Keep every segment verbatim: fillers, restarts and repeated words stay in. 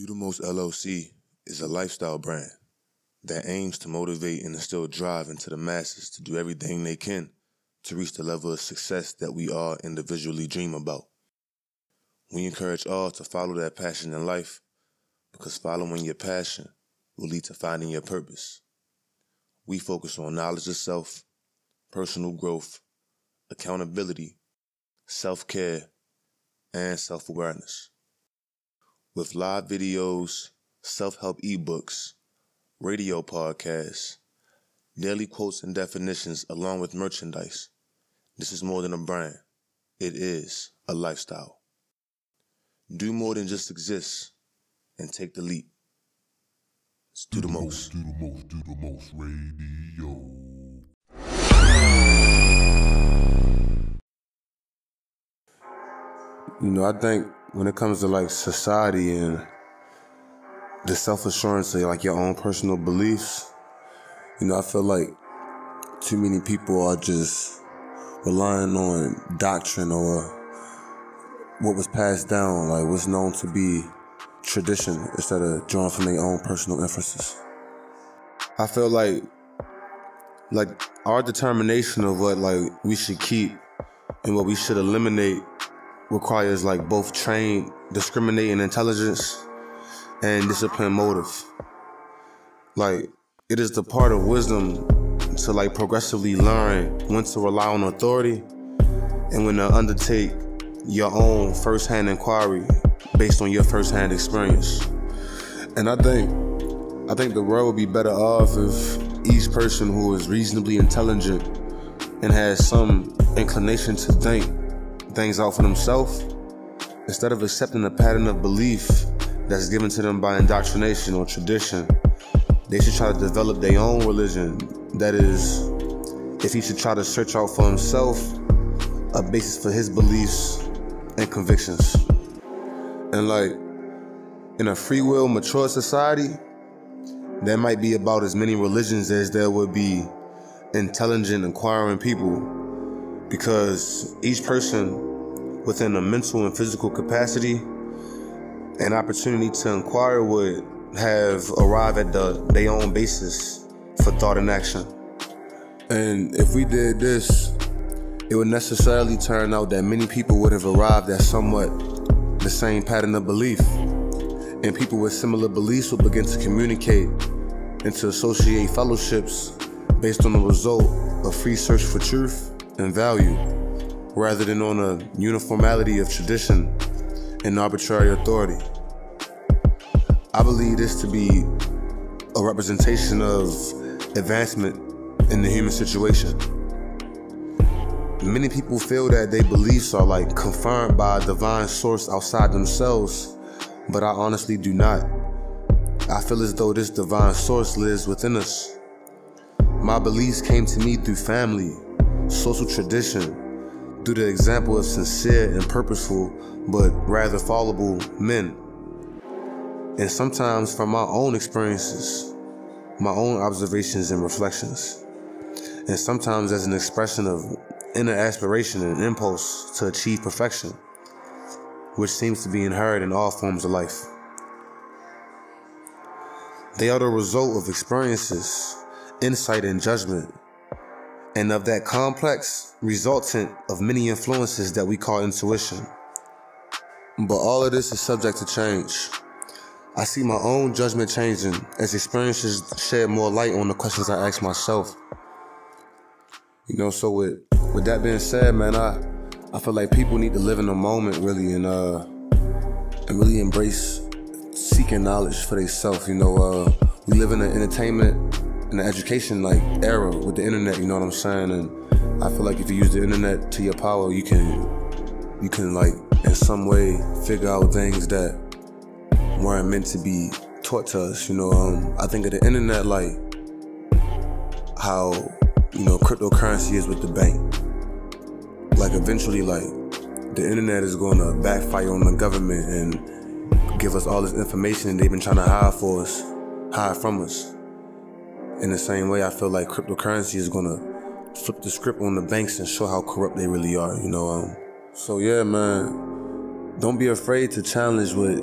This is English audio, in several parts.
Udermost L L C is a lifestyle brand that aims to motivate and instill drive into the masses to do everything they can to reach the level of success that we all individually dream about. We encourage all to follow that passion in life, because following your passion will lead to finding your purpose. We focus on knowledge of self, personal growth, accountability, self-care, and self-awareness. With live videos, self-help ebooks, radio podcasts, daily quotes and definitions, along with merchandise, this is more than a brand. It is a lifestyle. Do more than just exist and take the leap. Let's do the most. Do the most, do the most radio. You know, I think when it comes to like society and the self-assurance of like your own personal beliefs, you know, I feel like too many people are just relying on doctrine or what was passed down, like what's known to be tradition, instead of drawing from their own personal inferences. I feel like like our determination of what like we should keep and what we should eliminate requires like both trained, discriminating intelligence and disciplined motive. Like, it is the part of wisdom to like progressively learn when to rely on authority and when to undertake your own firsthand inquiry based on your firsthand experience. And I think, I think the world would be better off if each person who is reasonably intelligent and has some inclination to think things out for themselves, instead of accepting a pattern of belief that's given to them by indoctrination or tradition. They should try to develop their own religion. That is, if he should try to search out for himself a basis for his beliefs and convictions. And like, in a free will, mature society, there might be about as many religions as there would be intelligent, inquiring people, because each person within a mental and physical capacity and opportunity to inquire would have arrived at the, their own basis for thought and action. And if we did this, it would necessarily turn out that many people would have arrived at somewhat the same pattern of belief. And people with similar beliefs would begin to communicate and to associate fellowships based on the result of free search for truth and value, rather than on a uniformity of tradition and arbitrary authority. I believe this to be a representation of advancement in the human situation. Many people feel that their beliefs are like confirmed by a divine source outside themselves, but I honestly do not. I feel as though this divine source lives within us. My beliefs came to me through family, social tradition, through the example of sincere and purposeful, but rather fallible men. And sometimes from my own experiences, my own observations and reflections. And sometimes as an expression of inner aspiration and impulse to achieve perfection, which seems to be inherent in all forms of life. They are the result of experiences, insight, and judgment, and of that complex resultant of many influences that we call intuition. But all of this is subject to change. I see my own judgment changing as experiences shed more light on the questions I ask myself. You know, so with, with that being said, man, I, I feel like people need to live in the moment, really, and uh, and really embrace seeking knowledge for themselves. You know, uh, we live in an entertainment in the education like era with the internet, you know what I'm saying? And I feel like if you use the internet to your power, you can you can like in some way figure out things that weren't meant to be taught to us, you know. Um I think of the internet like how, you know, cryptocurrency is with the bank. Like eventually like the internet is gonna backfire on the government and give us all this information they've been trying to hide for us, hide from us. In the same way, I feel like cryptocurrency is gonna flip the script on the banks and show how corrupt they really are, you know. Um, so yeah, man, don't be afraid to challenge what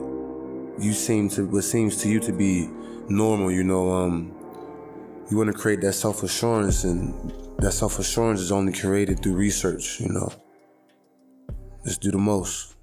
you seem to, what seems to you to be normal, you know, um, you want to create that self-assurance, and that self-assurance is only created through research, you know. Just do the most.